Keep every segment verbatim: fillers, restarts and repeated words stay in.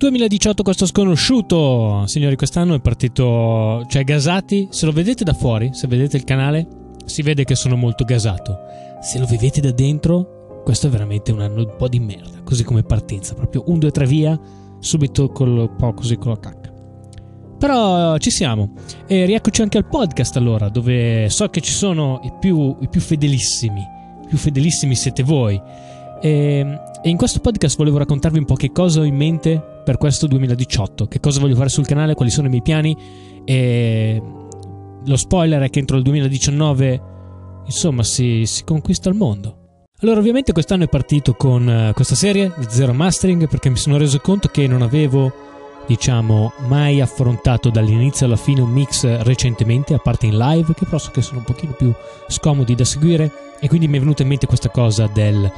duemiladiciotto questo sconosciuto. Signori, quest'anno è partito, cioè gasati. Se lo vedete da fuori, se vedete il canale, si vede che sono molto gasato. Se lo vivete da dentro, questo è veramente un anno un po' di merda, così come partenza, proprio uno, due, tre via, subito col po' così con la cacca. Però ci siamo, e rieccoci anche al podcast allora, dove so che ci sono i più, i più fedelissimi, i più fedelissimi siete voi. E, e in questo podcast volevo raccontarvi un po' che cosa ho in mente per questo duemiladiciotto, che cosa voglio fare sul canale, quali sono i miei piani. E lo spoiler è che entro il duemiladiciannove, insomma, si, si conquista il mondo. Allora, ovviamente quest'anno è partito con questa serie Zero Mastering, perché mi sono reso conto che non avevo, diciamo, mai affrontato dall'inizio alla fine un mix recentemente, a parte in live, che però so che sono un pochino più scomodi da seguire, e quindi mi è venuta in mente questa cosa del...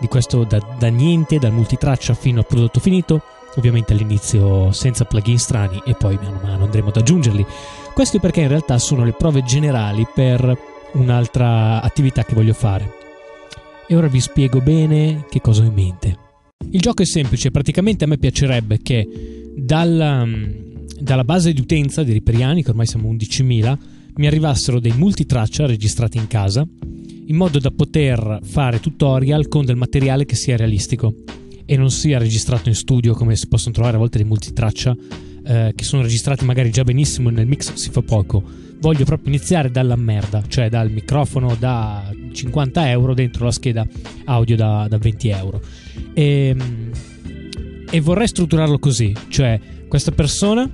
di questo da, da niente, dal multitraccia fino al prodotto finito, ovviamente all'inizio senza plugin strani, e poi man mano andremo ad aggiungerli. Questo perché in realtà sono le prove generali per un'altra attività che voglio fare, e ora vi spiego bene che cosa ho in mente. Il gioco è semplice, praticamente a me piacerebbe che dalla, dalla base di utenza di Riperiani, che ormai siamo undicimila, mi arrivassero dei multitraccia registrati in casa, in modo da poter fare tutorial con del materiale che sia realistico e non sia registrato in studio, come si possono trovare a volte dei multitraccia eh, che sono registrati magari già benissimo e nel mix si fa poco. Voglio proprio iniziare dalla merda, cioè dal microfono da cinquanta euro dentro la scheda audio da, da venti euro, e, e vorrei strutturarlo così, cioè questa persona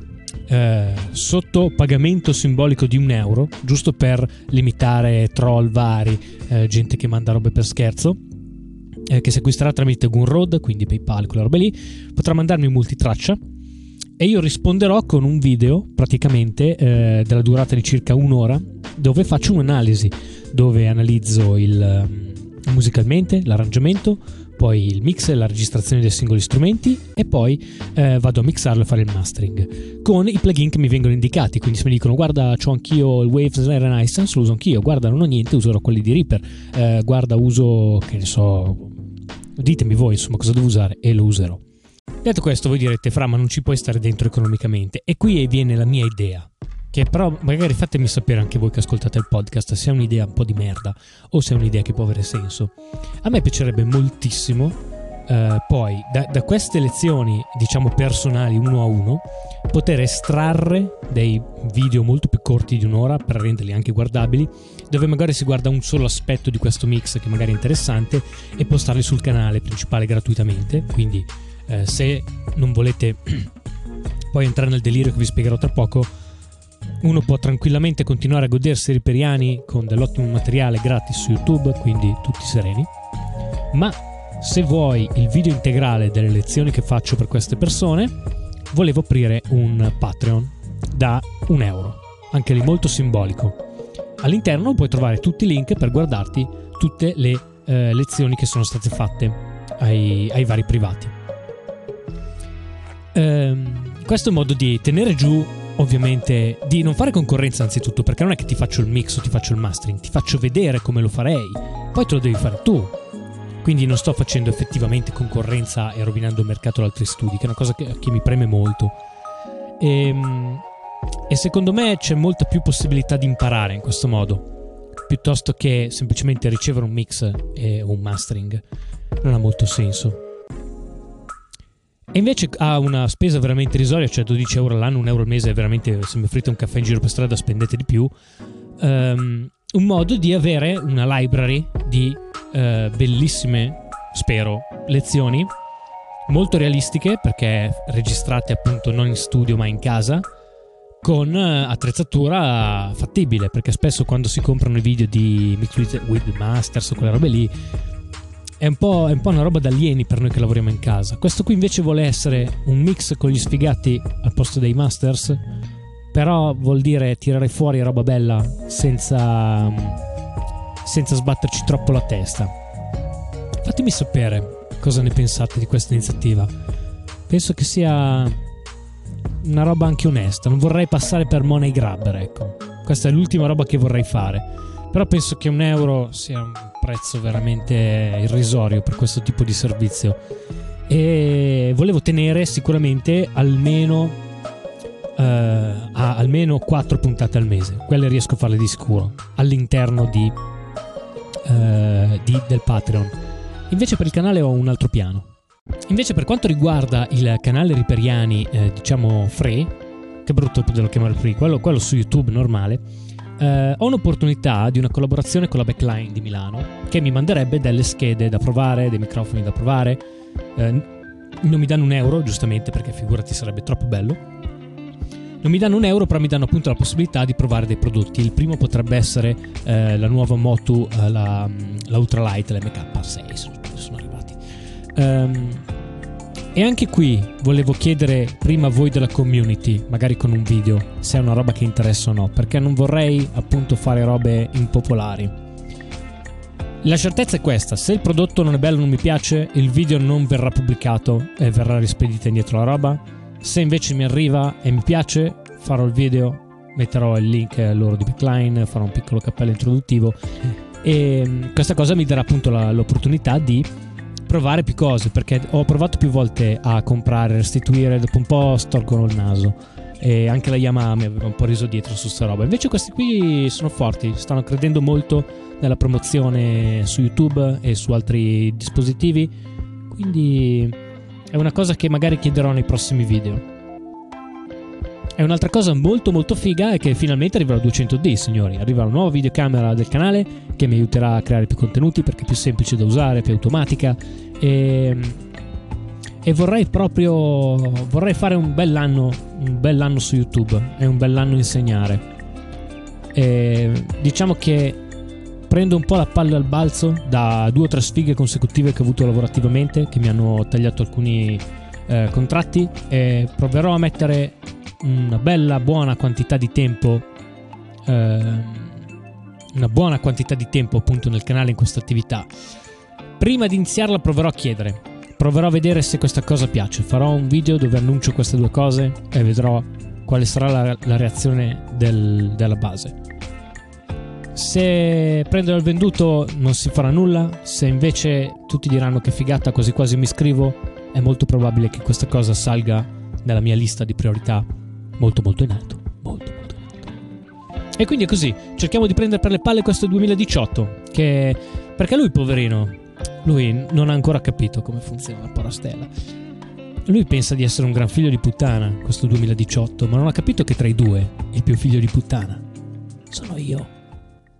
Eh, sotto pagamento simbolico di un euro, giusto per limitare troll vari, eh, gente che manda robe per scherzo, eh, che si acquisterà tramite Gumroad, quindi Paypal, quelle robe lì, potrà mandarmi multitraccia e io risponderò con un video praticamente eh, della durata di circa un'ora, dove faccio un'analisi, dove analizzo il um, musicalmente l'arrangiamento, poi il mix e la registrazione dei singoli strumenti, e poi eh, vado a mixarlo e fare il mastering con i plugin che mi vengono indicati. Quindi se mi dicono guarda c'ho anch'io il Waves e Renaissance, lo uso anch'io, guarda non ho niente, userò quelli di Reaper, eh, guarda uso, che ne so, ditemi voi insomma cosa devo usare e lo userò. Detto questo, voi direte Fra, ma non ci puoi stare dentro economicamente, e qui viene la mia idea, che però magari fatemi sapere anche voi che ascoltate il podcast se è un'idea un po' di merda o se è un'idea che può avere senso. A me piacerebbe moltissimo eh, poi da, da queste lezioni, diciamo personali uno a uno, poter estrarre dei video molto più corti di un'ora per renderli anche guardabili, dove magari si guarda un solo aspetto di questo mix che magari è interessante, e postarli sul canale principale gratuitamente. Quindi eh, se non volete poi entrare nel delirio che vi spiegherò tra poco, uno può tranquillamente continuare a godersi Riperiani con dell'ottimo materiale gratis su YouTube, quindi tutti sereni. Ma se vuoi il video integrale delle lezioni che faccio per queste persone, volevo aprire un Patreon da un euro, anche lì molto simbolico. All'interno puoi trovare tutti i link per guardarti tutte le eh, lezioni che sono state fatte ai, ai vari privati. Ehm, questo è un modo di tenere giù, ovviamente, di non fare concorrenza anzitutto, perché non è che ti faccio il mix o ti faccio il mastering, ti faccio vedere come lo farei, poi te lo devi fare tu. Quindi non sto facendo effettivamente concorrenza e rovinando il mercato ad altri studi, che è una cosa che, che mi preme molto. E, e secondo me c'è molta più possibilità di imparare in questo modo, piuttosto che semplicemente ricevere un mix e un mastering. Non ha molto senso. E invece ha una spesa veramente irrisoria, cioè dodici euro all'anno, un euro al mese, è veramente, se mi offrite un caffè in giro per strada spendete di più. Um, un modo di avere una library di uh, bellissime, spero, lezioni molto realistiche, perché registrate appunto non in studio ma in casa, con attrezzatura fattibile, perché spesso quando si comprano i video di Mixed With Masters o quelle robe lì, È un, po', è un po' una roba da alieni per noi che lavoriamo in casa. Questo qui invece vuole essere un mix con gli sfigati al posto dei masters, però vuol dire tirare fuori roba bella senza, senza sbatterci troppo la testa. Fatemi sapere cosa ne pensate di questa iniziativa. Penso che sia una roba anche onesta, non vorrei passare per money grabber, ecco. Questa è l'ultima roba che vorrei fare. Però penso che un euro sia un prezzo veramente irrisorio per questo tipo di servizio, e volevo tenere sicuramente almeno eh, a almeno quattro puntate al mese, quelle riesco a farle di sicuro all'interno di, eh, di, del Patreon. Invece per il canale ho un altro piano. Invece per quanto riguarda il canale Riperiani, eh, diciamo free, che brutto poterlo chiamare free, quello, quello su YouTube normale, eh, ho un'opportunità di una collaborazione con la Backline di Milano, che mi manderebbe delle schede da provare, dei microfoni da provare. Eh, non mi danno un euro, giustamente, perché figurati sarebbe troppo bello. Non mi danno un euro, però mi danno appunto la possibilità di provare dei prodotti. Il primo potrebbe essere eh, la nuova Motu, eh, la, la Ultralight, l'M K sei, sono, sono arrivati. Um, E anche qui volevo chiedere prima a voi della community, magari con un video, se è una roba che interessa o no, perché non vorrei appunto fare robe impopolari. La certezza è questa: se il prodotto non è bello, non mi piace, il video non verrà pubblicato e verrà rispedita indietro la roba. Se invece mi arriva e mi piace, farò il video, metterò il link loro di BitLine, farò un piccolo cappello introduttivo, e questa cosa mi darà appunto l'opportunità di provare più cose, perché ho provato più volte a comprare, restituire, dopo un po' storcono il naso, e anche la Yamaha mi aveva un po' riso dietro su sta roba. Invece questi qui sono forti, stanno credendo molto nella promozione su YouTube e su altri dispositivi, quindi è una cosa che magari chiederò nei prossimi video. E un'altra cosa molto molto figa è che finalmente arriverà il duecento D, signori. Arriva la nuova videocamera del canale che mi aiuterà a creare più contenuti, perché è più semplice da usare, più automatica, e, e vorrei proprio vorrei fare un bell'anno un bell'anno su YouTube e un bell'anno insegnare. E diciamo che prendo un po' la palla al balzo da due o tre sfighe consecutive che ho avuto lavorativamente, che mi hanno tagliato alcuni eh, contratti, e proverò a mettere una bella buona quantità di tempo eh, una buona quantità di tempo appunto nel canale, in questa attività. Prima di iniziarla proverò a chiedere, proverò a vedere se questa cosa piace, farò un video dove annuncio queste due cose e vedrò quale sarà la, la reazione del, della base. Se prendo il venduto non si farà nulla, se invece tutti diranno che figata, quasi quasi mi iscrivo, è molto probabile che questa cosa salga nella mia lista di priorità molto molto in alto, molto molto in alto. E quindi è così, cerchiamo di prendere per le palle questo duemiladiciotto, che perché lui poverino, lui non ha ancora capito come funziona la parastella. Lui pensa di essere un gran figlio di puttana questo duemiladiciotto, ma non ha capito che tra i due il più figlio di puttana sono io.